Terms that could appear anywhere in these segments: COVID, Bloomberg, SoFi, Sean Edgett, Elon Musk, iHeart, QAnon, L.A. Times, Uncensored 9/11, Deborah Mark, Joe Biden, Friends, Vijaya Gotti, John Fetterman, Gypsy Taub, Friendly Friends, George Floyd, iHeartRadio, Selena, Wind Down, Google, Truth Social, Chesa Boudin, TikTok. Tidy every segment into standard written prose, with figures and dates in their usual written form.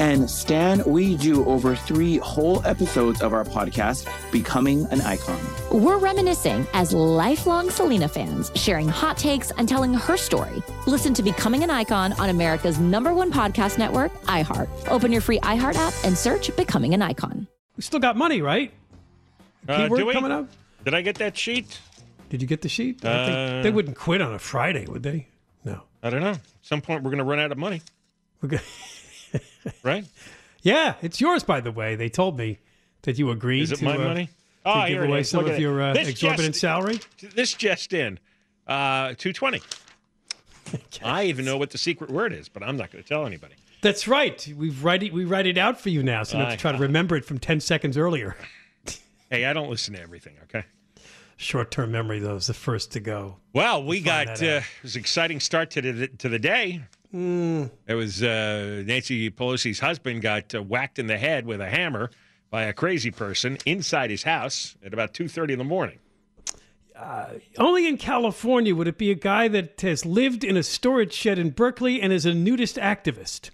And stan we do over 3 whole episodes of our podcast, Becoming an Icon. We're reminiscing as lifelong Selena fans, sharing hot takes and telling her story. Listen to Becoming an Icon on America's #1 podcast network, iHeart. Open your free iHeart app and search Becoming an Icon. We still got money, right? Keyword coming up. Did I get that sheet? Did you get the sheet? I think they wouldn't quit on a Friday, would they? No. I don't know. At some point, we're going to run out of money. We're going right? Yeah, it's yours, by the way. They told me that you agreed to my money? To give away some of your exorbitant salary. This just in, $220. I even know what the secret word is, but I'm not going to tell anybody. That's right. We write it out for you now, so you have to try to remember it from 10 seconds earlier. Hey, I don't listen to everything, okay? Short-term memory, though, is the first to go. Well, we got it was an exciting start to the day. Mm. It was Nancy Pelosi's husband got whacked in the head with a hammer by a crazy person inside his house at about 2:30 in the morning. Only in California would it be a guy that has lived in a storage shed in Berkeley and is a nudist activist.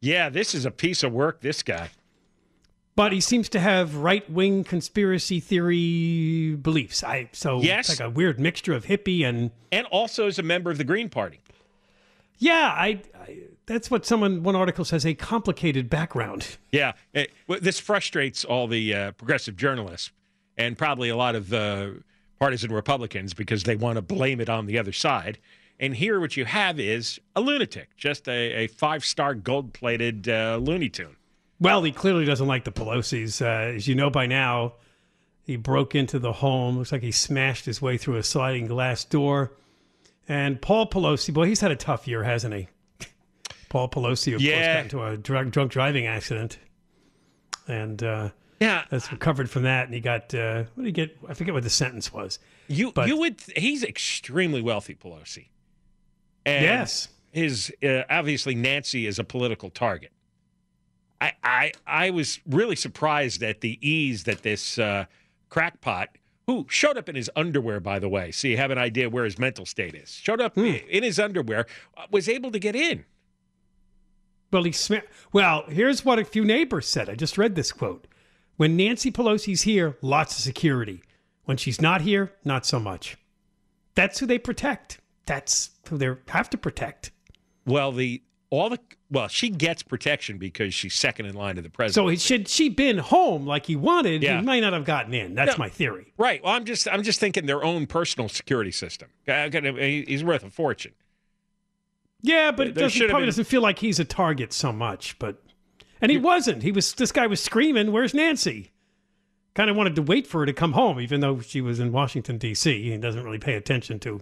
Yeah, this is a piece of work, this guy. But he seems to have right-wing conspiracy theory beliefs. Yes. It's like a weird mixture of hippie and also is a member of the Green Party. Yeah, I that's what one article says, a complicated background. Yeah, this frustrates all the progressive journalists and probably a lot of partisan Republicans because they want to blame it on the other side. And here what you have is a lunatic, just a 5-star gold-plated Looney Tune. Well, he clearly doesn't like the Pelosis. As you know by now, he broke into the home. Looks like he smashed his way through a sliding glass door. And Paul Pelosi, boy, he's had a tough year, hasn't he? Paul Pelosi, of course, got into a drunk driving accident. And that's recovered from that. And he got, what did he get? I forget what the sentence was. He's extremely wealthy, Pelosi. And yes. His, obviously, Nancy is a political target. I was really surprised at the ease that this crackpot, who showed up in his underwear, by the way, so you have an idea where his mental state is, showed up in his underwear, was able to get in. Well, here's what a few neighbors said. I just read this quote. When Nancy Pelosi's here, lots of security. When she's not here, not so much. That's who they protect. That's who they have to protect. Well, she gets protection because she's second in line to the president. So should she been home like he wanted, he might not have gotten in. That's my theory. Right. Well, I'm just thinking their own personal security system. He's worth a fortune. Yeah, but it probably doesn't feel like he's a target so much. And he wasn't. This guy was screaming, "Where's Nancy?" Kind of wanted to wait for her to come home, even though she was in Washington, D.C. He doesn't really pay attention to.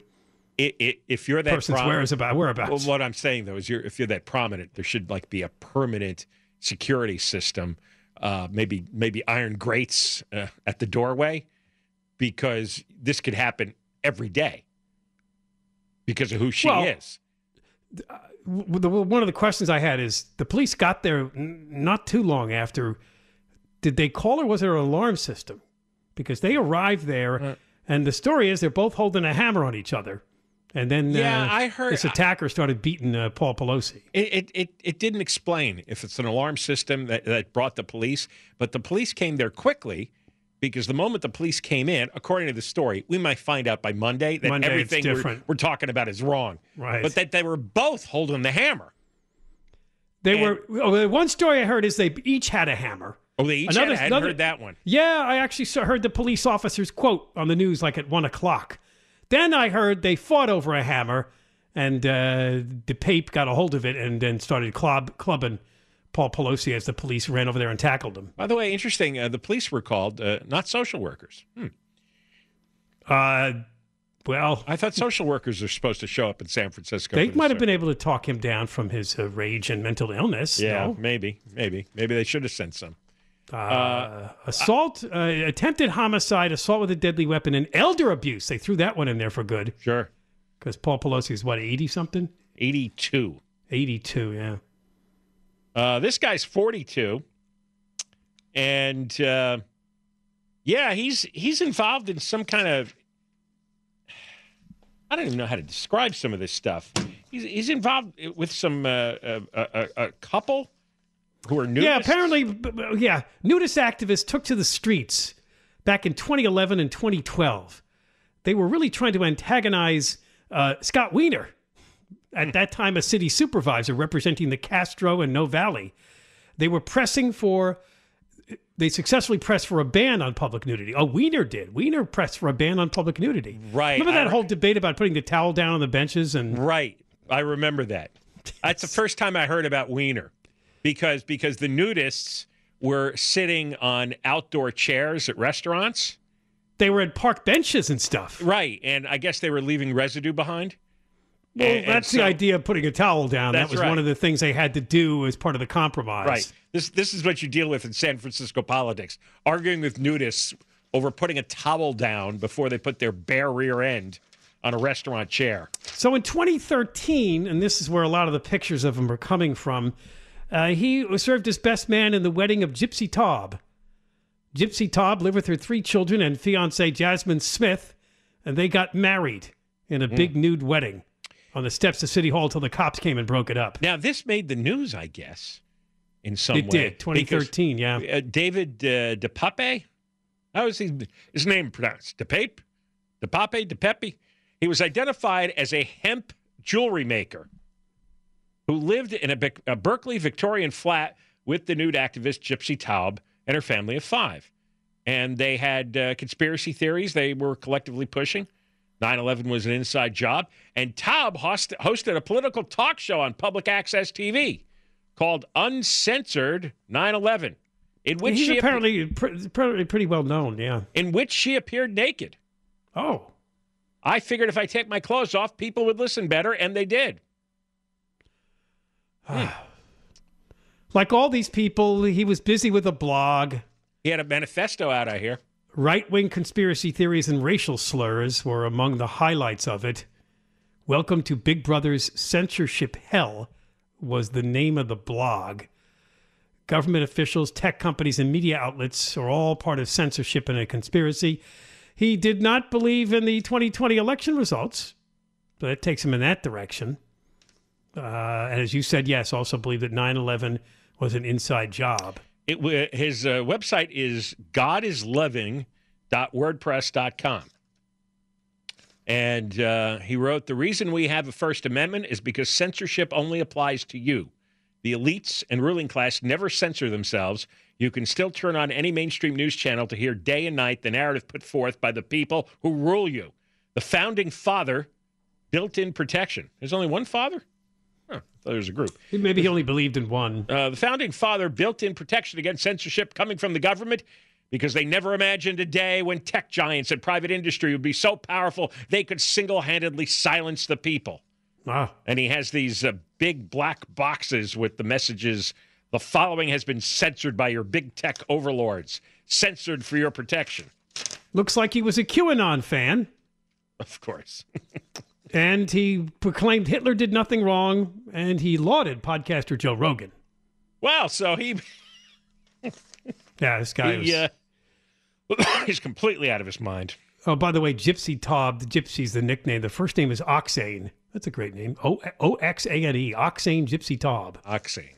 If you're that person's whereabouts. Well, what I'm saying though is, if you're that prominent, there should be a permanent security system, maybe iron grates at the doorway, because this could happen every day because of who she is. One of the questions I had is, the police got there not too long after. Did they call or was there an alarm system? Because they arrived there, and the story is they're both holding a hammer on each other. And then I heard this attacker started beating Paul Pelosi. It didn't explain if it's an alarm system that brought the police, but the police came there quickly because the moment the police came in, according to the story, we might find out by Monday that everything we're talking about is wrong. Right. But that they were both holding the hammer. One story I heard is they each had a hammer. Oh, they each hadn't heard that one. Yeah, I actually heard the police officer's quote on the news like at 1:00. Then I heard they fought over a hammer, and DePape got a hold of it and then started clubbing Paul Pelosi as the police ran over there and tackled him. By the way, interesting, the police were called, not social workers. I thought social workers are supposed to show up in San Francisco. They might have been able to talk him down from his rage and mental illness. Yeah, no? Maybe they should have sent some. Assault, attempted homicide, assault with a deadly weapon, and elder abuse. They threw that one in there for good. Sure. Because Paul Pelosi is, 80-something? 82. 82, yeah. This guy's 42, And yeah, he's involved in some kind of, I don't even know how to describe some of this stuff. He's involved with some a couple who are nudists. Yeah, apparently, yeah, nudist activists took to the streets back in 2011 and 2012. They were really trying to antagonize Scott Wiener, at that time a city supervisor representing the Castro and No Valley. They were pressing for, they successfully pressed for a ban on public nudity. Oh, Wiener did. Wiener pressed for a ban on public nudity. Right. Remember that whole debate about putting the towel down on the benches? And right. I remember that. That's the first time I heard about Wiener, because the nudists were sitting on outdoor chairs at restaurants. They were at park benches and stuff. Right. And I guess they were leaving residue behind. Well, and that's the idea of putting a towel down. That was one of the things they had to do as part of the compromise. Right. This is what you deal with in San Francisco politics, arguing with nudists over putting a towel down before they put their bare rear end on a restaurant chair. So in 2013, and this is where a lot of the pictures of him are coming from, he served as best man in the wedding of Gypsy Taub. Gypsy Taub lived with her 3 children and fiancée Jasmine Smith, and they got married in a big nude wedding on the steps of City Hall till the cops came and broke it up. Now, this made the news, I guess, in some way. It did, 2013, because, yeah. David DePape? How is his name pronounced? DePape? DePape? DePepe? He was identified as a hemp jewelry maker who lived in a Berkeley Victorian flat with the nude activist Gypsy Taub and her family of 5. And they had conspiracy theories they were collectively pushing. 9/11 was an inside job. And Taub hosted a political talk show on public access TV called Uncensored 9/11, in which he's apparently pretty well known, yeah. In which she appeared naked. Oh. I figured if I take my clothes off, people would listen better, and they did. Like all these people, he was busy with a blog. He had a manifesto out, I hear. Right-wing conspiracy theories and racial slurs were among the highlights of it. Welcome to Big Brother's Censorship Hell was the name of the blog. Government officials, tech companies, and media outlets are all part of censorship and a conspiracy. He did not believe in the 2020 election results, but it takes him in that direction. And as you said, yes, also believe that 9/11 was an inside job. His website is godisloving.wordpress.com. And he wrote, "The reason we have a First Amendment is because censorship only applies to you. The elites and ruling class never censor themselves. You can still turn on any mainstream news channel to hear day and night the narrative put forth by the people who rule you. The founding father built in protection." There's only one father? Huh, I thought there was a group. Maybe he only believed in one. "The founding father built in protection against censorship coming from the government because they never imagined a day when tech giants and private industry would be so powerful they could single-handedly silence the people." Wow. And he has these big black boxes with the messages. "The following has been censored by your big tech overlords. Censored for your protection." Looks like he was a QAnon fan. Of course. And he proclaimed Hitler did nothing wrong, and he lauded podcaster Joe Rogan. Wow, so he... yeah, this guy he's completely out of his mind. Oh, by the way, Gypsy Taub, the Gypsy's the nickname. The first name is Oxane. That's a great name. Oxane, Oxane Gypsy Taub. Oxane.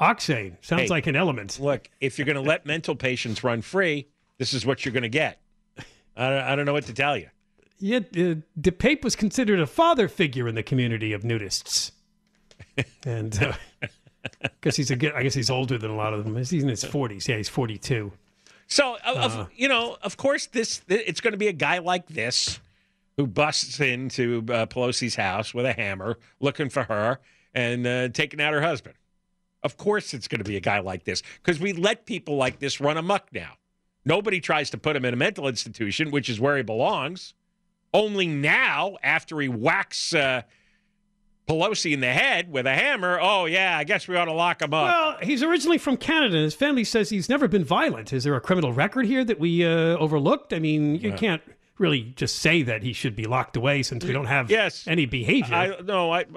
Oxane. Sounds like an element. Look, if you're going to let mental patients run free, this is what you're going to get. I don't know what to tell you. Yeah, DePape was considered a father figure in the community of nudists. And because I guess he's older than a lot of them. He's in his 40s. Yeah, he's 42. So, of course, it's going to be a guy like this who busts into Pelosi's house with a hammer looking for her and taking out her husband. Of course it's going to be a guy like this, because we let people like this run amok now. Nobody tries to put him in a mental institution, which is where he belongs. Only now, after he whacks Pelosi in the head with a hammer, oh, yeah, I guess we ought to lock him up. Well, he's originally from Canada, and his family says he's never been violent. Is there a criminal record here that we overlooked? I mean, you can't really just say that he should be locked away since we don't have any behavior. Look at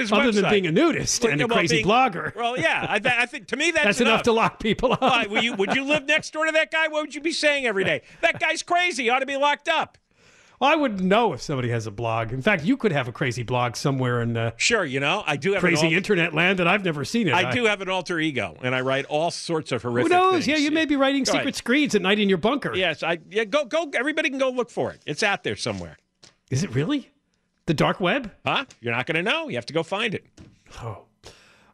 his website. Other than being a nudist and a crazy blogger. Well, yeah, I think to me that's enough to lock people up. Right, would you live next door to that guy? What would you be saying every day? That guy's crazy. He ought to be locked up. Well, I wouldn't know if somebody has a blog. In fact, you could have a crazy blog somewhere in I do have crazy internet land that I've never seen it. I do have an alter ego, and I write all sorts of horrific things. Who knows? Yeah, you may be writing secret screeds at night in your bunker. Yes, go. Everybody can go look for it. It's out there somewhere. Is it really? The dark web? Huh? You're not going to know. You have to go find it. Oh.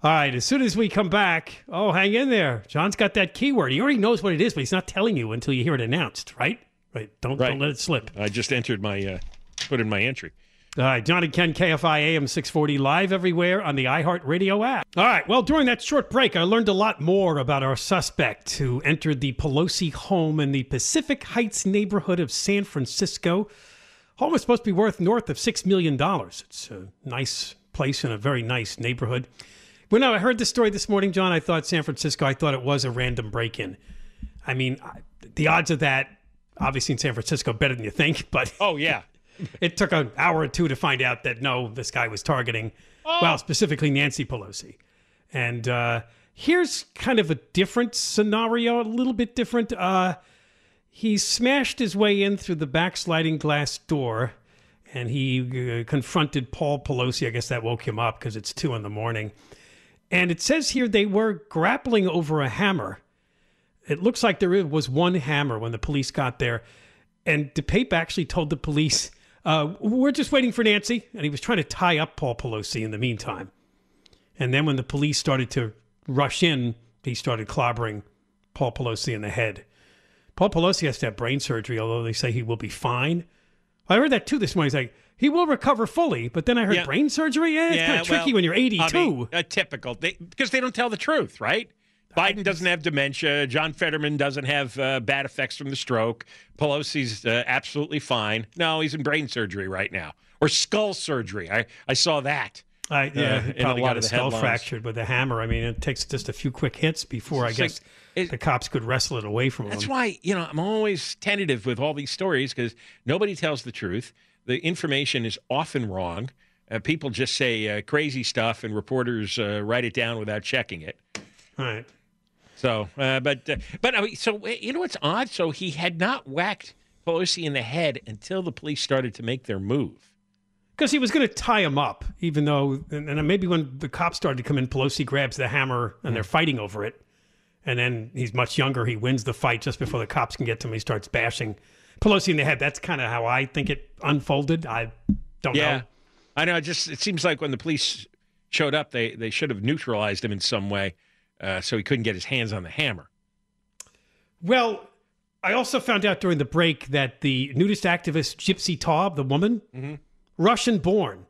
All right, as soon as we come back, hang in there. John's got that keyword. He already knows what it is, but he's not telling you until you hear it announced, right? Right. Don't let it slip. I just entered put in my entry. All right. John and Ken, KFI AM 640, live everywhere on the iHeart Radio app. All right. Well, during that short break, I learned a lot more about our suspect who entered the Pelosi home in the Pacific Heights neighborhood of San Francisco. Home is supposed to be worth north of $6 million. It's a nice place in a very nice neighborhood. When I heard this story this morning, John, I thought San Francisco, I thought it was a random break-in. I mean, the odds of that... Obviously in San Francisco, better than you think, but... Oh, yeah. It took an hour or two to find out that, no, this guy was targeting, specifically Nancy Pelosi. And here's kind of a different scenario, a little bit different. He smashed his way in through the backsliding glass door, and he confronted Paul Pelosi. I guess that woke him up because it's 2 a.m. And it says here they were grappling over a hammer. It looks like there was one hammer when the police got there. And DePape actually told the police, we're just waiting for Nancy. And he was trying to tie up Paul Pelosi in the meantime. And then when the police started to rush in, he started clobbering Paul Pelosi in the head. Paul Pelosi has to have brain surgery, although they say he will be fine. I heard that too this morning. He's like, he will recover fully. But then I heard brain surgery? It's kind of tricky when you're 82. I mean, typical. Because they don't tell the truth, right? Biden doesn't have dementia. John Fetterman doesn't have bad effects from the stroke. Pelosi's absolutely fine. No, he's in brain surgery right now. Or skull surgery. I saw that. He probably got his skull fractured with a hammer. I mean, it takes just a few quick hits before, the cops could wrestle it away from him. That's why, I'm always tentative with all these stories because nobody tells the truth. The information is often wrong. People just say crazy stuff and reporters write it down without checking it. All right. So, you know what's odd? So he had not whacked Pelosi in the head until the police started to make their move. Because he was going to tie him up, even though, and maybe when the cops started to come in, Pelosi grabs the hammer and they're fighting over it. And then he's much younger. He wins the fight just before the cops can get to him. He starts bashing Pelosi in the head. That's kind of how I think it unfolded. I don't know. I know. It seems like when the police showed up, they should have neutralized him in some way. So he couldn't get his hands on the hammer. Well, I also found out during the break that the nudist activist Gypsy Taub, the woman, Russian-born.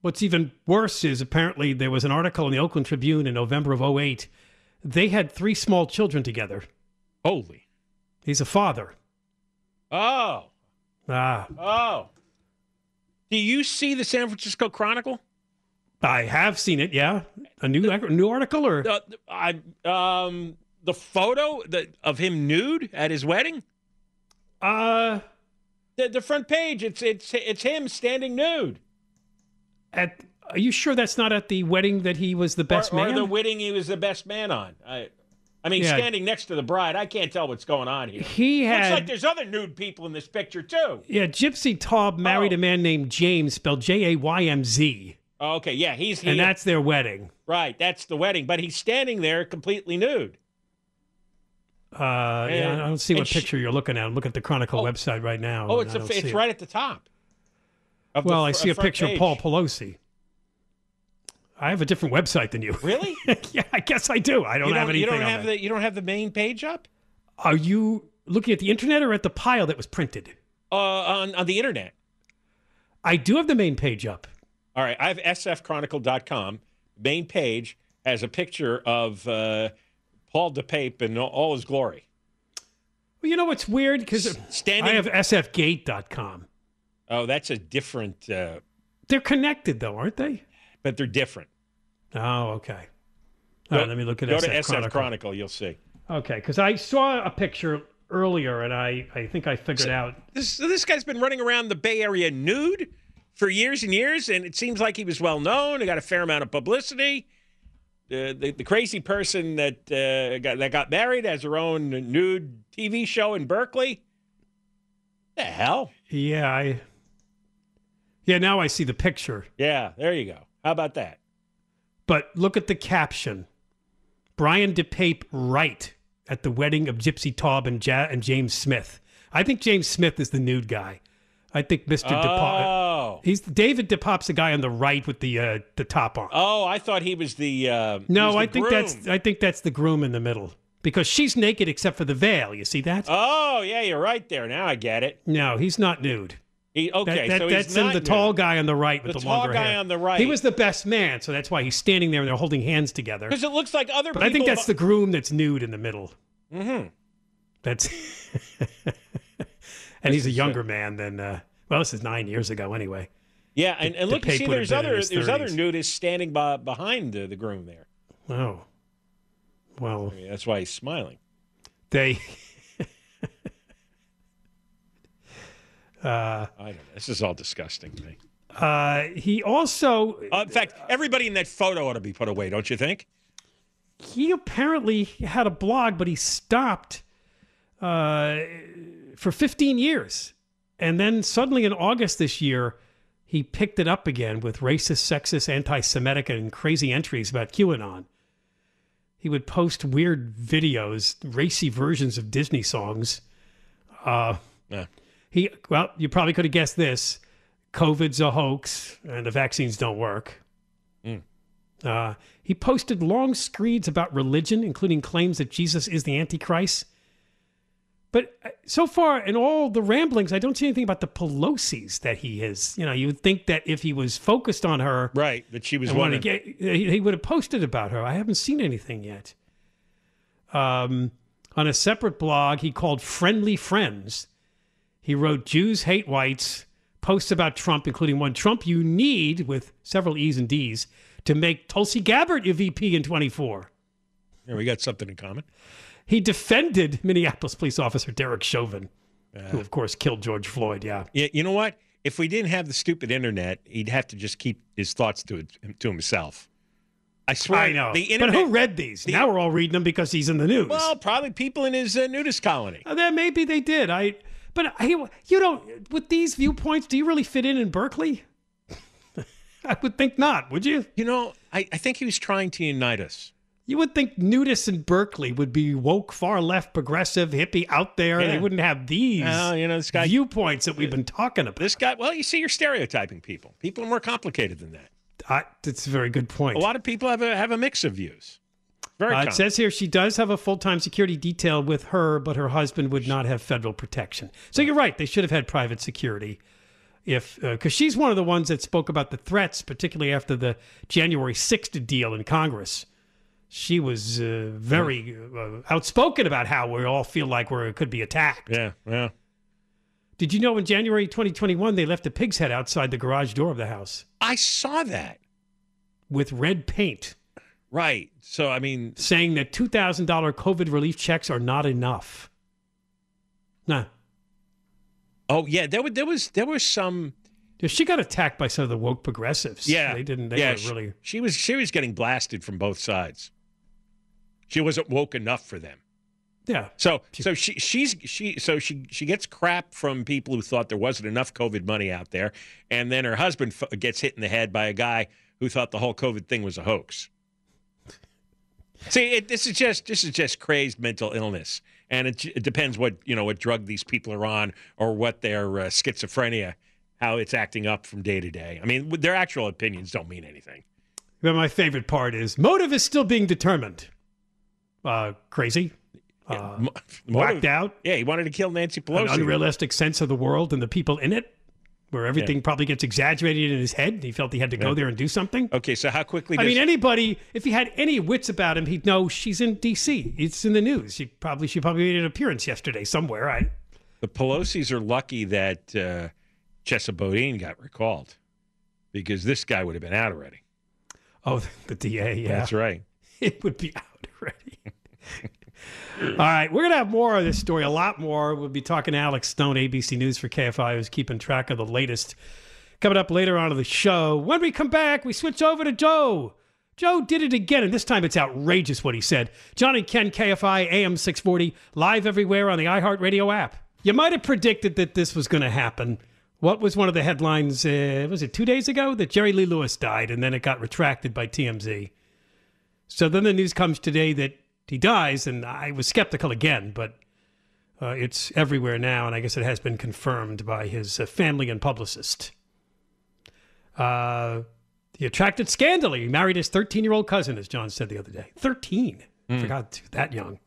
What's even worse is apparently there was an article in the Oakland Tribune in November of 2008. They had 3 small children together. Holy. He's a father. Oh. Ah. Oh. Do you see the San Francisco Chronicle? I have seen it, yeah. A new article, or the photo of him nude at his wedding. The front page. It's him standing nude. Are you sure that's not at the wedding that he was the best man? Or the wedding he was the best man on. I mean, standing next to the bride, I can't tell what's going on here. Looks like there's other nude people in this picture too. Yeah, Gypsy Taub married a man named James, spelled J-A-Y-M-Z. Oh, okay, yeah, and that's their wedding. Right, that's the wedding, but he's standing there completely nude. I don't see what picture you're looking at. I'm looking at the Chronicle website right now. Oh, it's right at the top. Well, I see a picture of Paul Pelosi. I have a different website than you. Really? Yeah, I guess I do. I don't have anything on that. You don't have the main page up? Are you looking at the internet or at the pile that was printed? On the internet. I do have the main page up. All right, I have sfchronicle.com. Main page has a picture of Paul DePape in all his glory. Well, you know what's weird? Because I have sfgate.com. Oh, that's a different... They're connected, though, aren't they? But they're different. Oh, okay. All right, let me look at SF Chronicle. Go to SF Chronicle, you'll see. Okay, because I saw a picture earlier, and I think I figured out. So this guy's been running around the Bay Area nude for years and years, and it seems like he was well-known. He got a fair amount of publicity. The crazy person that got married has her own nude TV show in Berkeley. The hell? Yeah, now I see the picture. Yeah, there you go. How about that? But look at the caption. Brian DePape right at the wedding of Gypsy Taub and James Smith. I think James Smith is the nude guy. I think Mr. DePape. He's David DePape's the guy on the right with the top on. Oh, I thought he was the I think that's the groom in the middle, because she's naked except for the veil. You see that? Oh yeah, you're right there. Now I get it. No, he's not nude. So that's him, the tall guy on the right with the longer hair. The tall guy on the right. He was the best man, so that's why he's standing there and they're holding hands together. Because it looks like other. But people I think that's the groom that's nude in the middle. Mm-hmm. That's. And he's a younger man than, well, this is 9 years ago anyway. Yeah, and look, you see, there's other nudists standing behind the groom there. Oh. Well. I mean, that's why he's smiling. They. I don't know. This is all disgusting to me. He also. In fact, everybody in that photo ought to be put away, don't you think? He apparently had a blog, but he stopped. For 15 years. And then suddenly in August this year, he picked it up again with racist, sexist, anti-Semitic, and crazy entries about QAnon. He would post weird videos, racy versions of Disney songs. Well, you probably could have guessed this. COVID's a hoax and the vaccines don't work. Mm. He posted long screeds about religion, including claims that Jesus is the Antichrist. But so far, in all the ramblings, I don't see anything about the Pelosis that he is. You know, you would think that if he was focused on her... Right, that she was one of... He would have posted about her. I haven't seen anything yet. On a separate blog, he called Friendly Friends. He wrote Jews hate whites, posts about Trump, including one Trump you need, with several E's and D's, to make Tulsi Gabbard your VP in 24. Yeah, we got something in common. He defended Minneapolis police officer Derek Chauvin, who, of course, killed George Floyd, yeah. You know what? If we didn't have the stupid internet, he'd have to just keep his thoughts to himself. I swear. I know. The internet, but who read these? Now we're all reading them because he's in the news. Well, probably people in his nudist colony. Then maybe they did. You don't, with these viewpoints, do you really fit in Berkeley? I would think not, would you? You know, I think he was trying to unite us. You would think nudists in Berkeley would be woke, far left, progressive, hippie out there. Yeah. They wouldn't have these this guy, viewpoints that we've been talking about. This guy, well, you see, you're stereotyping people. People are more complicated than that. That's a very good point. A lot of people have a mix of views. Very common. It says here she does have a full-time security detail with her, but her husband would not have federal protection. So you're right. They should have had private security. Because she's one of the ones that spoke about the threats, particularly after the January 6th deal in Congress. She was very outspoken about how we all feel like we could be attacked. Yeah. Did you know in January 2021, they left a pig's head outside the garage door of the house? I saw that. With red paint. Right. So, I mean... Saying that $2,000 COVID relief checks are not enough. Nah. Oh, yeah. There was some... She got attacked by some of the woke progressives. Yeah. They didn't... They were really... She was getting blasted from both sides. She wasn't woke enough for them. Yeah. So she gets crap from people who thought there wasn't enough COVID money out there, and then her husband gets hit in the head by a guy who thought the whole COVID thing was a hoax. See, this is just crazed mental illness, and it depends what drug these people are on or what their schizophrenia, how it's acting up from day to day. I mean, their actual opinions don't mean anything. But my favorite part is motive is still being determined. Crazy, whacked out. Yeah, he wanted to kill Nancy Pelosi. An unrealistic sense of the world and the people in it, where everything probably gets exaggerated in his head. He felt he had to go there and do something. Okay, so how quickly does... I mean, anybody, if he had any wits about him, he'd know she's in D.C. It's in the news. She probably made an appearance yesterday somewhere. The Pelosis are lucky that Chesa Boudin got recalled, because this guy would have been out already. Oh, the DA, yeah. That's right. It would be out already. All right, we're going to have more of this story, a lot more. We'll be talking to Alex Stone, ABC News for KFI, who's keeping track of the latest. Coming up later on in the show, when we come back, we switch over to Joe. Joe did it again, and this time it's outrageous what he said. John and Ken, KFI, AM 640, live everywhere on the iHeartRadio app. You might have predicted that this was going to happen. What was one of the headlines, was it 2 days ago, that Jerry Lee Lewis died, and then it got retracted by TMZ. So then the news comes today that he dies, and I was skeptical again, but it's everywhere now, and I guess it has been confirmed by his family and publicist. He attracted scandal. He married his 13-year-old cousin, as John said the other day. 13. Mm. Forgot that young.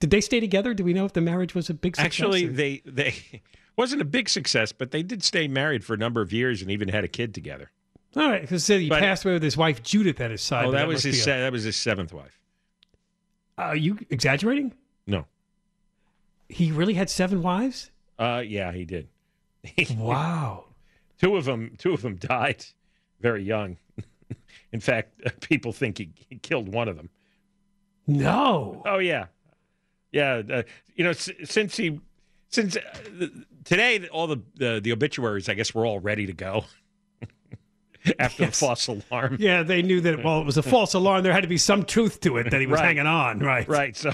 Did they stay together? Do we know if the marriage was a big success? Actually, they wasn't a big success, but they did stay married for a number of years and even had a kid together. All right, because he passed away with his wife Judith at his side. Oh, that was his seventh wife. Are you exaggerating? No. He really had seven wives? Yeah, he did. Wow. Two of them died very young. In fact, people think he killed one of them. No. Oh yeah, yeah. Today, all the obituaries, I guess, were all ready to go. After the false alarm. Yeah, they knew that it was a false alarm. There had to be some truth to it that he was hanging on, right? Right. So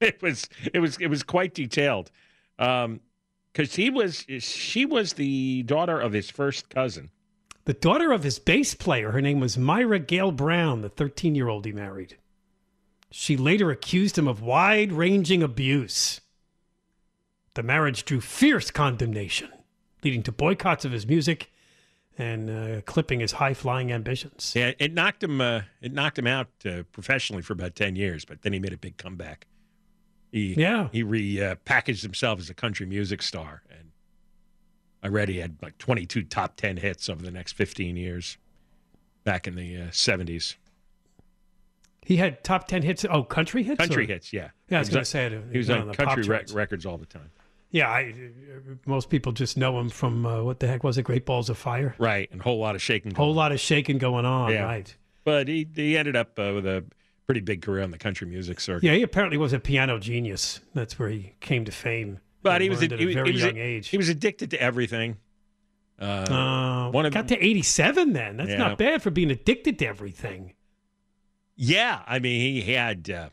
it was quite detailed. Because she was the daughter of his first cousin. The daughter of his bass player. Her name was Myra Gale Brown, the 13-year-old he married. She later accused him of wide-ranging abuse. The marriage drew fierce condemnation, leading to boycotts of his music and clipping his high-flying ambitions. Yeah, it knocked him out professionally for about 10 years, but then he made a big comeback. He repackaged himself as a country music star, and I read he had like 22 top 10 hits over the next 15 years back in the 70s. He had top 10 hits? Oh, country hits? Country hits, yeah. Yeah, I was going to say it. He was on country records all the time. Yeah, most people just know him from, what the heck was it, Great Balls of Fire? Right, and a whole lot of shaking. Right. But he ended up with a pretty big career on the country music circuit. Yeah, he apparently was a piano genius. That's where he came to fame. But he was at a very young age. He was addicted to everything. Got to 87 then. That's not bad for being addicted to everything. Yeah, I mean, he had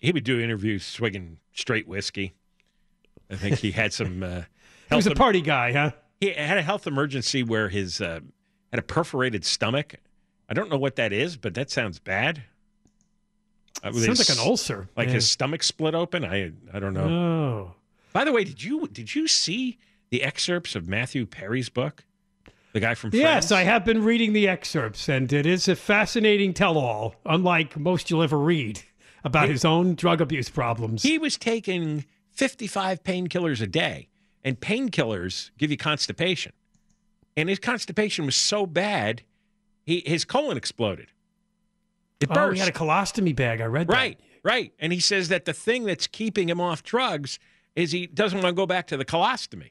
he would do interviews swigging straight whiskey. I think he had some. He was a party guy, huh? He had a health emergency where his had a perforated stomach. I don't know what that is, but that sounds bad. Sounds like an ulcer. Like his stomach split open? I don't know. No. By the way, did you see the excerpts of Matthew Perry's book? The guy from Friends? Yes, I have been reading the excerpts, and it is a fascinating tell-all, unlike most you'll ever read, about his own drug abuse problems. He was taking 55 painkillers a day, and painkillers give you constipation. And his constipation was so bad, his colon exploded. It burst. He had a colostomy bag. I read that. Right. And he says that the thing that's keeping him off drugs is he doesn't want to go back to the colostomy.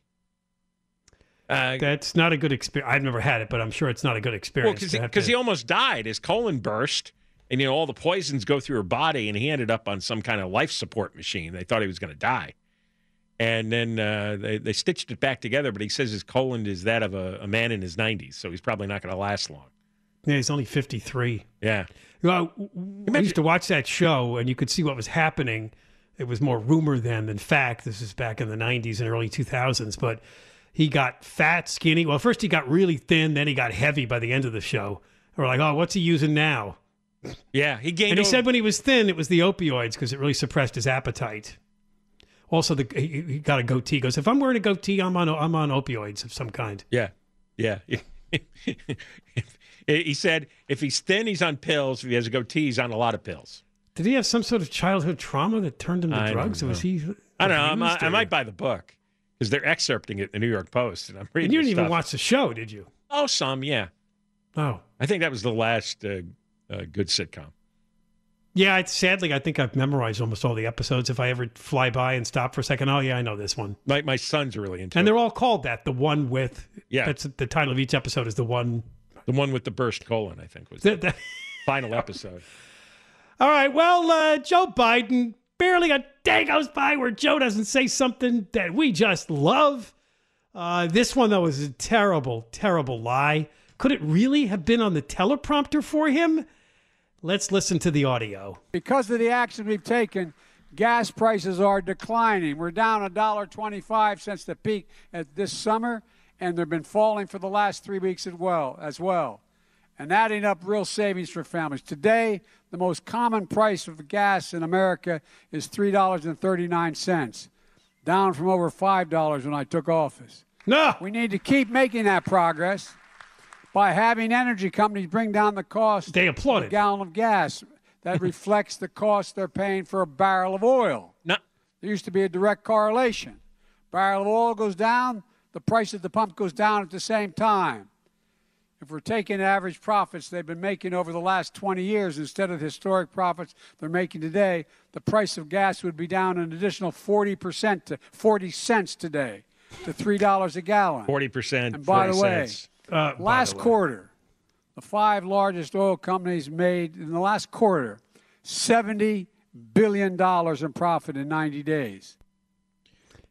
That's not a good experience. I've never had it, but I'm sure it's not a good experience. Well, because he almost died. His colon burst, and all the poisons go through her body, and he ended up on some kind of life support machine. They thought he was going to die. And then they stitched it back together, but he says his colon is that of a man in his 90s, so he's probably not going to last long. Yeah, he's only 53. Yeah. Well, I used to watch that show, and you could see what was happening. It was more rumor then than fact. This is back in the 90s and early 2000s, but he got fat, skinny. Well, first he got really thin, then he got heavy by the end of the show. We're like, oh, what's he using now? Yeah, he gained. And he said when he was thin, it was the opioids because it really suppressed his appetite. Also, he got a goatee. He goes, if I'm wearing a goatee, I'm on opioids of some kind. Yeah. He said, if he's thin, he's on pills. If he has a goatee, he's on a lot of pills. Did he have some sort of childhood trauma that turned him to drugs? Or was he? I don't know. I might buy the book because they're excerpting it in the New York Post, and I'm reading. And you didn't even watch the show, did you? Oh, some, yeah. Oh, I think that was the last good sitcom. Yeah, sadly, I think I've memorized almost all the episodes. If I ever fly by and stop for a second, oh yeah, I know this one. My son's really into it. And they're all called that. The one with that's the title of each episode is the one. The one with the burst colon, I think, was the final episode. All right. Well, Joe Biden Barely a day goes by where Joe doesn't say something that we just love. This one, though, is a terrible, terrible lie. Could it really have been on the teleprompter for him? Let's listen to the audio. Because of the action we've taken, gas prices are declining. We're down $1.25 since the peak at this summer, and they've been falling for the last 3 weeks as well. And adding up real savings for families. Today, the most common price of gas in America is $3.39, down from over $5 when I took office. No. We need to keep making that progress by having energy companies bring down the cost of a gallon of gas. That reflects the cost they're paying for a barrel of oil. No. There used to be a direct correlation. Barrel of oil goes down, the price at the pump goes down at the same time. If we're taking average profits they've been making over the last 20 years instead of the historic profits they're making today, the price of gas would be down an additional 40% to 40 cents today to $3 a gallon. 40%. And by the way, last quarter, the five largest oil companies made in the last quarter $70 billion in profit in 90 days.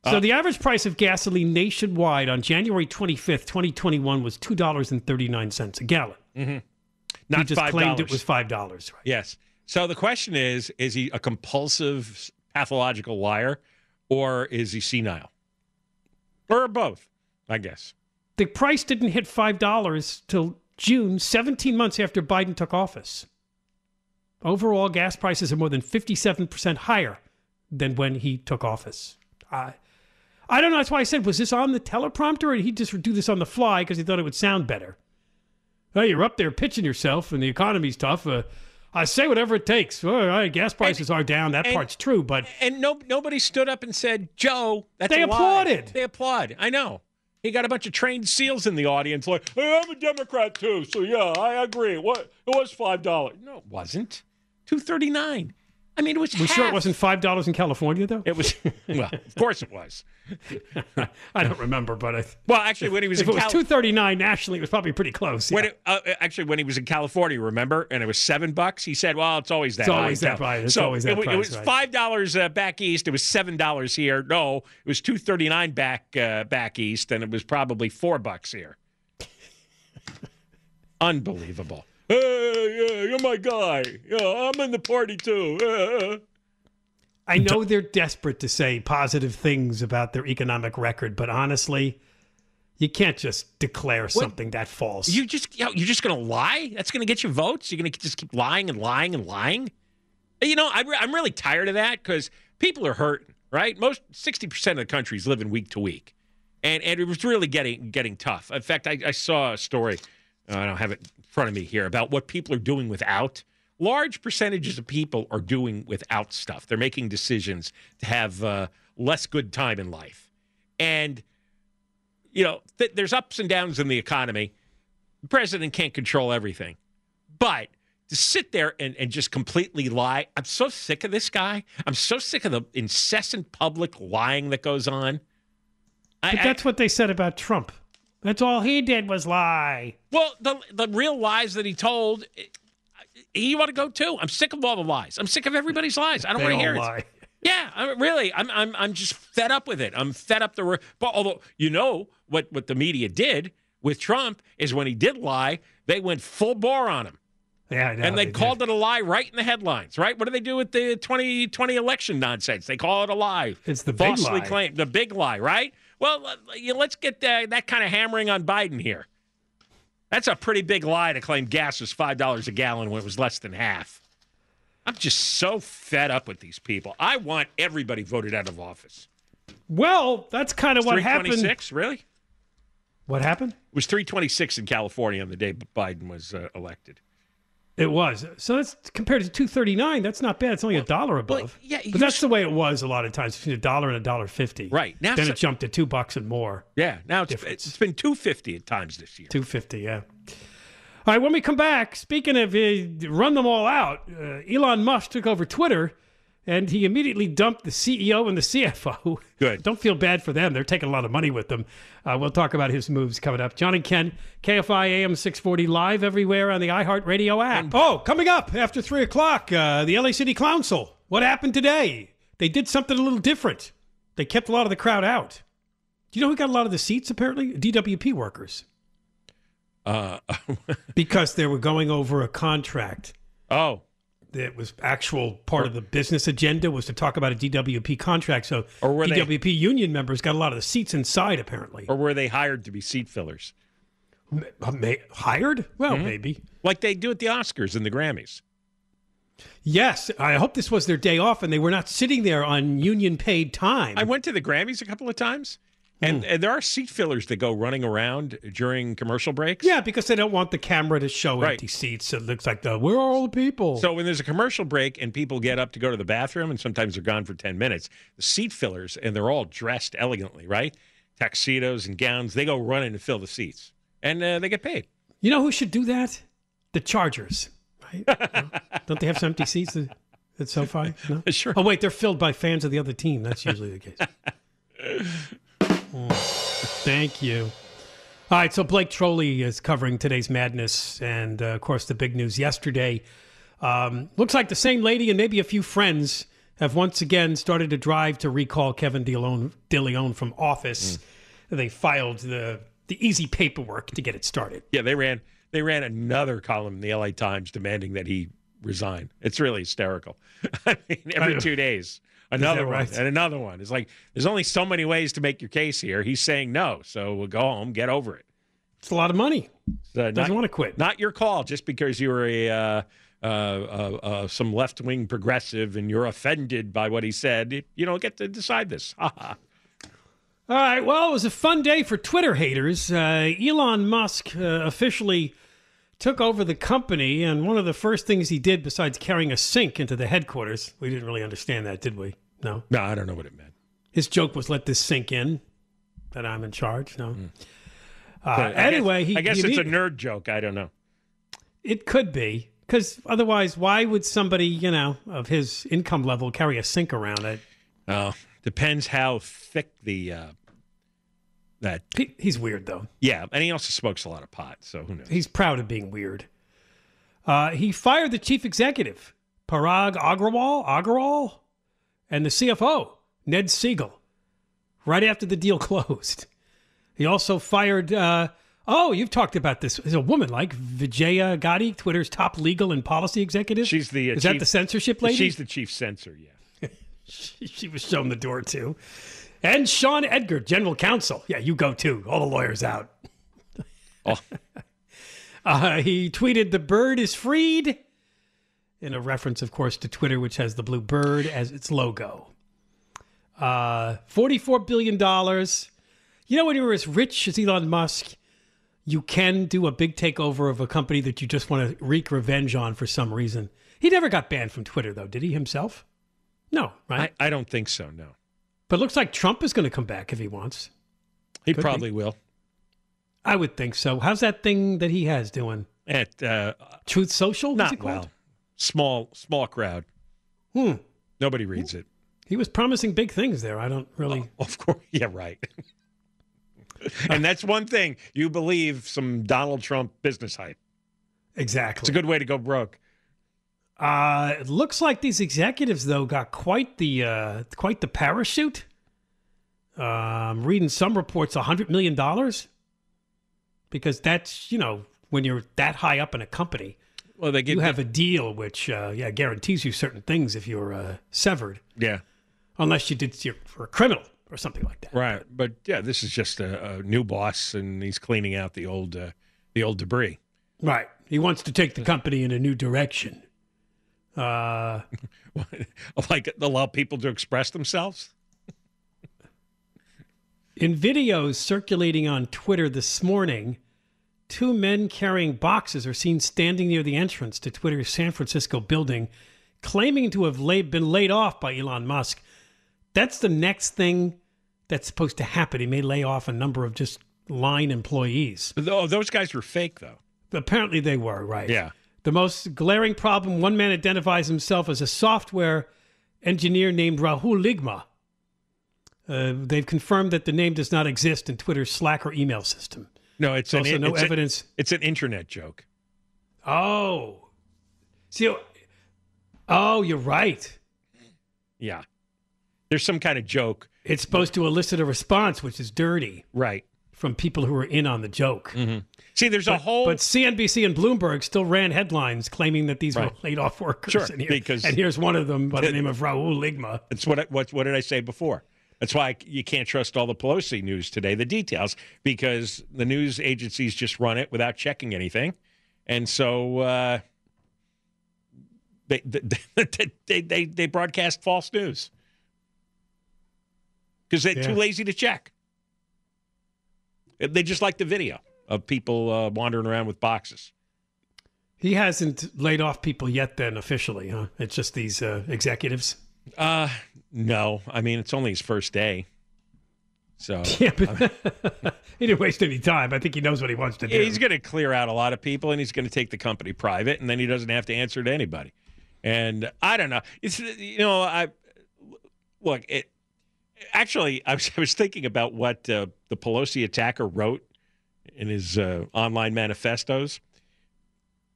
So the average price of gasoline nationwide on January 25th, 2021 was $2.39 a gallon. Mm-hmm. Not $5. He just claimed it was $5, right? Yes. So the question is he a compulsive pathological liar or is he senile? Or both, I guess. The price didn't hit $5 till June, 17 months after Biden took office. Overall, gas prices are more than 57% higher than when he took office. I don't know. That's why I said, was this on the teleprompter or did he just do this on the fly because he thought it would sound better? Well, you're up there pitching yourself and the economy's tough. I say whatever it takes. Well, gas prices are down. That part's true. And nobody stood up and said, Joe, that's a lie. They applauded. They applaud. I know. He got a bunch of trained SEALs in the audience like, hey, I'm a Democrat too. So, yeah, I agree. It was $5. No, it wasn't. $2.39. I mean, it was half. Sure it wasn't $5 in California, though? It was. Well, of course it was. I don't remember, but well, actually, when he was it was $2.39 nationally, it was probably pretty close. Yeah. When he was in California, remember, and it was $7, he said, "Well, it's always that. It's always that price. It's always that price." It was $5 back east. It was $7 here. No, it was $2.39 back east, and it was probably $4 here. Unbelievable. Hey, yeah, you're my guy. Yeah, I'm in the party too. Yeah. I know they're desperate to say positive things about their economic record, but honestly, you can't just declare something that false. You're just going to lie? That's going to get you votes? You're going to just keep lying and lying and lying? You know, I'm really tired of that because people are hurting, right? 60% of the country is living week to week, and it was really getting tough. In fact, I saw a story. I don't have it in front of me here, about what people are doing without. Large percentages of people are doing without stuff. They're making decisions to have less good time in life. And, you know, there's ups and downs in the economy. The president can't control everything. But to sit there and just completely lie, I'm so sick of this guy. I'm so sick of the incessant public lying that goes on. But that's what they said about Trump. That's all he did was lie. Well, the real lies that he told, you want to go too. I'm sick of all the lies. I'm sick of everybody's lies. I don't want to hear it. Yeah, really. I'm just fed up with it. I'm fed up. Although, you know, what the media did with Trump is when he did lie, they went full bore on him. Yeah, I know. And they called it a lie right in the headlines, right? What do they do with the 2020 election nonsense? They call it a lie. It's the big lie. Falsely claimed. The big lie, right? Well, let's get that kind of hammering on Biden here. That's a pretty big lie to claim gas was $5 a gallon when it was less than half. I'm just so fed up with these people. I want everybody voted out of office. Well, that's kind of what happened. 326, really? What happened? It was 326 in California on the day Biden was elected. It was. So that's compared to 239. That's not bad. It's only $1 above. Well, yeah, but that's the way it was a lot of times, between $1 and $1.50. Right. Now then it jumped to $2 and more. Yeah. Now it's been $2.50 at times this year. $2.50, yeah. All right, when we come back, speaking of run them all out, Elon Musk took over Twitter, and he immediately dumped the CEO and the CFO. Good. Don't feel bad for them. They're taking a lot of money with them. We'll talk about his moves coming up. John and Ken, KFI AM 640, live everywhere on the iHeart Radio app. Coming up after 3 o'clock, the L.A. City Council. What happened today? They did something a little different. They kept a lot of the crowd out. Do you know who got a lot of the seats, apparently? DWP workers. Because they were going over a contract. Oh. That was actual part of the business agenda was to talk about a DWP contract. So DWP union members got a lot of the seats inside, apparently. Or were they hired to be seat fillers? Hired? Well, maybe. Like they do at the Oscars and the Grammys. Yes, I hope this was their day off and they were not sitting there on union paid time. I went to the Grammys a couple of times and there are seat fillers that go running around during commercial breaks. Yeah, because they don't want the camera to show empty seats. So it looks like where are all the people? So when there's a commercial break and people get up to go to the bathroom and sometimes they're gone for 10 minutes, the seat fillers, and they're all dressed elegantly, right? Tuxedos and gowns, they go running to fill the seats and they get paid. You know who should do that? The Chargers. Don't they have some empty seats at SoFi? No? Sure. Oh, wait, they're filled by fans of the other team. That's usually the case. Thank you. All right, so Blake Troli is covering today's madness and, of course, the big news yesterday. Looks like the same lady and maybe a few friends have once again started a drive to recall Kevin DeLeon from office. They filed the easy paperwork to get it started. Yeah, they ran another column in the L.A. Times demanding that he resign. It's really hysterical. I mean, every 2 days, another one and another one. It's like, there's only so many ways to make your case here. He's saying no, so we'll go home, get over it. It's a lot of money. Doesn't want to quit. Not your call just because you were some left-wing progressive and you're offended by what he said. You don't get to decide this. All right, well, it was a fun day for Twitter haters. Elon Musk officially took over the company, and one of the first things he did, besides carrying a sink into the headquarters, we didn't really understand that, did we? No? No, I don't know what it meant. His joke was, let this sink in, that I'm in charge. No. I guess it's a nerd joke. I don't know. It could be, because otherwise, why would somebody, of his income level carry a sink around it? Oh. Depends how thick the he's weird though. Yeah, and he also smokes a lot of pot, so who knows? He's proud of being weird. He fired the chief executive, Parag Agrawal, and the CFO, Ned Siegel, right after the deal closed. He also fired. You've talked about this. There's a woman like Vijaya Gotti, Twitter's top legal and policy executive. She's the is chief, that the censorship lady? She's the chief censor. Yeah. She was shown the door, too. And Sean Edgar, general counsel. Yeah, you go, too. All the lawyers out. Oh. He tweeted, the bird is freed, in a reference, of course, to Twitter, which has the blue bird as its logo. $44 billion. When you're as rich as Elon Musk, you can do a big takeover of a company that you just want to wreak revenge on for some reason. He never got banned from Twitter, though, did he himself? No, right? I don't think so, no. But it looks like Trump is going to come back if he wants. He probably will. I would think so. How's that thing that he has doing? At Truth Social? Not well. Small crowd. Nobody reads it. He was promising big things there. I don't really... Oh, of course. Yeah, right. And that's one thing. You believe some Donald Trump business hype. Exactly. It's a good way to go broke. It looks like these executives, though, got quite the parachute. I'm reading some reports, $100 million. Because that's, when you're that high up in a company, well, you have a deal which guarantees you certain things if you're severed. Yeah. Unless you're a criminal or something like that. Right. But yeah, this is just a new boss, and he's cleaning out the old debris. Right. He wants to take the company in a new direction. Like allow people to express themselves? In videos circulating on Twitter this morning, two men carrying boxes are seen standing near the entrance to Twitter's San Francisco building, claiming to have been laid off by Elon Musk. That's the next thing that's supposed to happen. He may lay off a number of just line employees. Oh, those guys were fake, though. Apparently they were, right? Yeah. The most glaring problem, one man identifies himself as a software engineer named Rahul Ligma. They've confirmed that the name does not exist in Twitter's Slack or email system. No, it's also no evidence. It's an internet joke. Oh. See, oh, you're right. Yeah. There's some kind of joke. It's supposed to elicit a response, which is dirty. Right. From people who are in on the joke. Mm-hmm. See, there's a whole... But CNBC and Bloomberg still ran headlines claiming that these were laid-off workers. Sure, and, here's one of them by the name of Raul Ligma. That's what did I say before? That's why you can't trust all the Pelosi news today, the details, because the news agencies just run it without checking anything. And so they broadcast false news because they're too lazy to check. They just like the video of people wandering around with boxes. He hasn't laid off people yet then officially, huh? It's just these executives? No. I mean, it's only his first day. So yeah, but he didn't waste any time. I think he knows what he wants to do. He's going to clear out a lot of people, and he's going to take the company private, and then he doesn't have to answer to anybody. And I don't know. It's, you know, I was thinking about what the Pelosi attacker wrote in his online manifestos.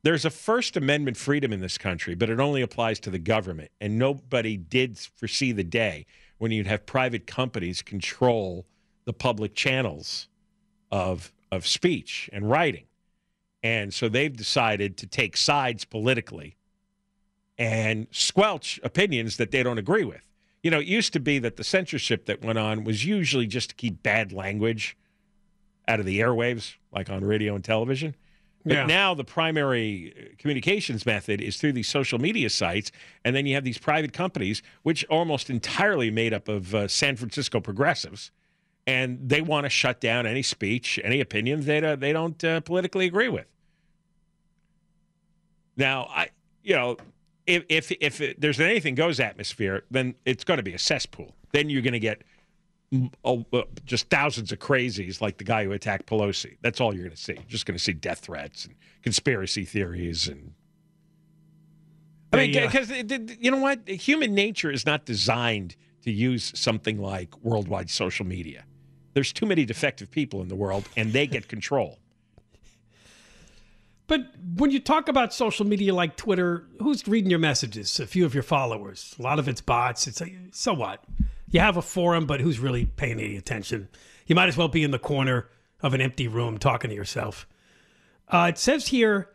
There's a First Amendment freedom in this country, but it only applies to the government. And nobody did foresee the day when you'd have private companies control the public channels of speech and writing. And so they've decided to take sides politically and squelch opinions that they don't agree with. You know, it used to be that the censorship that went on was usually just to keep bad language out of the airwaves, like on radio and television. But now the primary communications method is through these social media sites, and then you have these private companies, which are almost entirely made up of San Francisco progressives, and they want to shut down any speech, any opinions they don't politically agree with. Now, if there's an anything goes atmosphere, then it's going to be a cesspool. Then you're going to get just thousands of crazies like the guy who attacked Pelosi. That's all you're going to see. You're just going to see death threats and conspiracy theories. And I mean, because you know what? Human nature is not designed to use something like worldwide social media. There's too many defective people in the world, and they get control. But when you talk about social media like Twitter, who's reading your messages? A few of your followers. A lot of it's bots. It's like, so what? You have a forum, but who's really paying any attention? You might as well be in the corner of an empty room talking to yourself. It says here,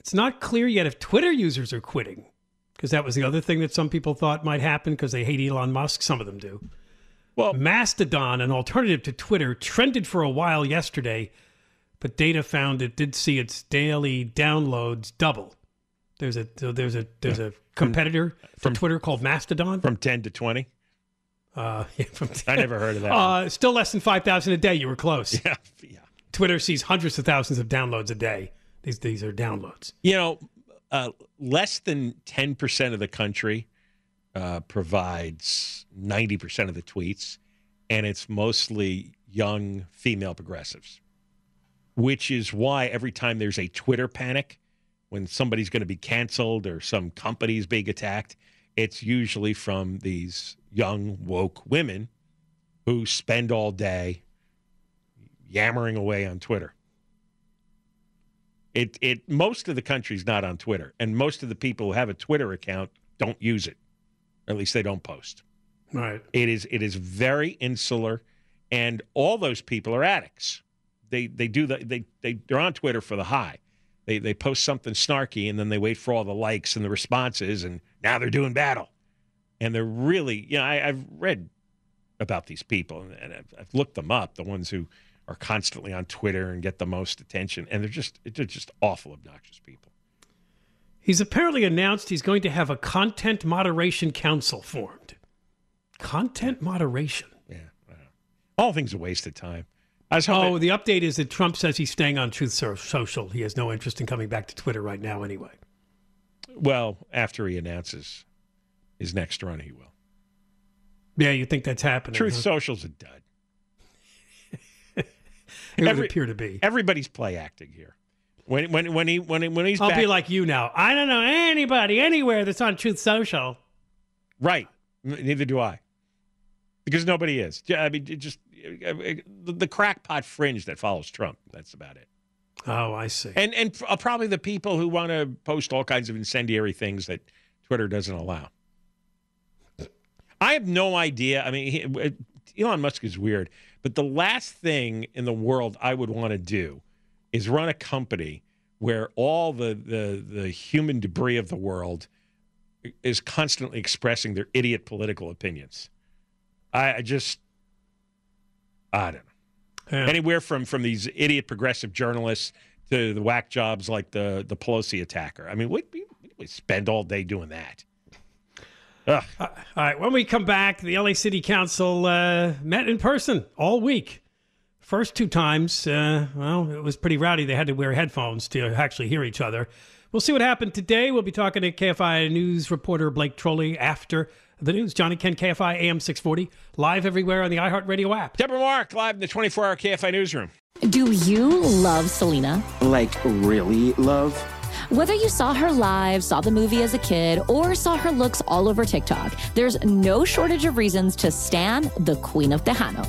it's not clear yet if Twitter users are quitting, because that was the other thing that some people thought might happen because they hate Elon Musk. Some of them do. Well, Mastodon, an alternative to Twitter, trended for a while yesterday, but data found it did see its daily downloads double. There's a competitor from Twitter called Mastodon. From 10 to 20? From 10. I never heard of that. Still less than 5,000 a day. You were close. Yeah. Twitter sees hundreds of thousands of downloads a day. These are downloads. You know, less than 10% of the country provides 90% of the tweets, and it's mostly young female progressives. Which is why every time there's a Twitter panic, when somebody's going to be canceled or some company's being attacked, it's usually from these young, woke women who spend all day yammering away on Twitter. Most of the country's not on Twitter, and most of the people who have a Twitter account don't use it. At least they don't post. Right. It is very insular, and all those people are addicts. They're on Twitter for the high. They post something snarky and then they wait for all the likes and the responses, and now they're doing battle. And they're really, you know, I've read about these people and I've looked them up, the ones who are constantly on Twitter and get the most attention, and they're just awful, obnoxious people. He's apparently announced he's going to have a content moderation council formed. Content moderation. Yeah. Wow. All things a waste of time. The update is that Trump says he's staying on Truth Social. He has no interest in coming back to Twitter right now anyway. Well, after he announces his next run, he will. Yeah, you think that's happening? Truth Social's a dud. It would appear to be. Everybody's play acting here. When he's I'll back, be like you now. I don't know anybody anywhere that's on Truth Social. Right. Neither do I. Because nobody is. I mean, the crackpot fringe that follows Trump. That's about it. Oh, I see. And probably the people who want to post all kinds of incendiary things that Twitter doesn't allow. I have no idea. I mean, Elon Musk is weird, but the last thing in the world I would want to do is run a company where all the human debris of the world is constantly expressing their idiot political opinions. I don't know. Yeah. Anywhere from these idiot progressive journalists to the whack jobs like the Pelosi attacker. I mean, we spend all day doing that. All right, when we come back, the L.A. City Council met in person all week. First two times, well, it was pretty rowdy. They had to wear headphones to actually hear each other. We'll see what happened today. We'll be talking to KFI News reporter Blake Troli after the news. Johnny Ken, KFI AM 640, live everywhere on the iHeartRadio app. Deborah Mark, live in the 24-hour KFI Newsroom. Do you love Selena? Like, really love? Whether you saw her live, saw the movie as a kid, or saw her looks all over TikTok, there's no shortage of reasons to stan the Queen of Tejano.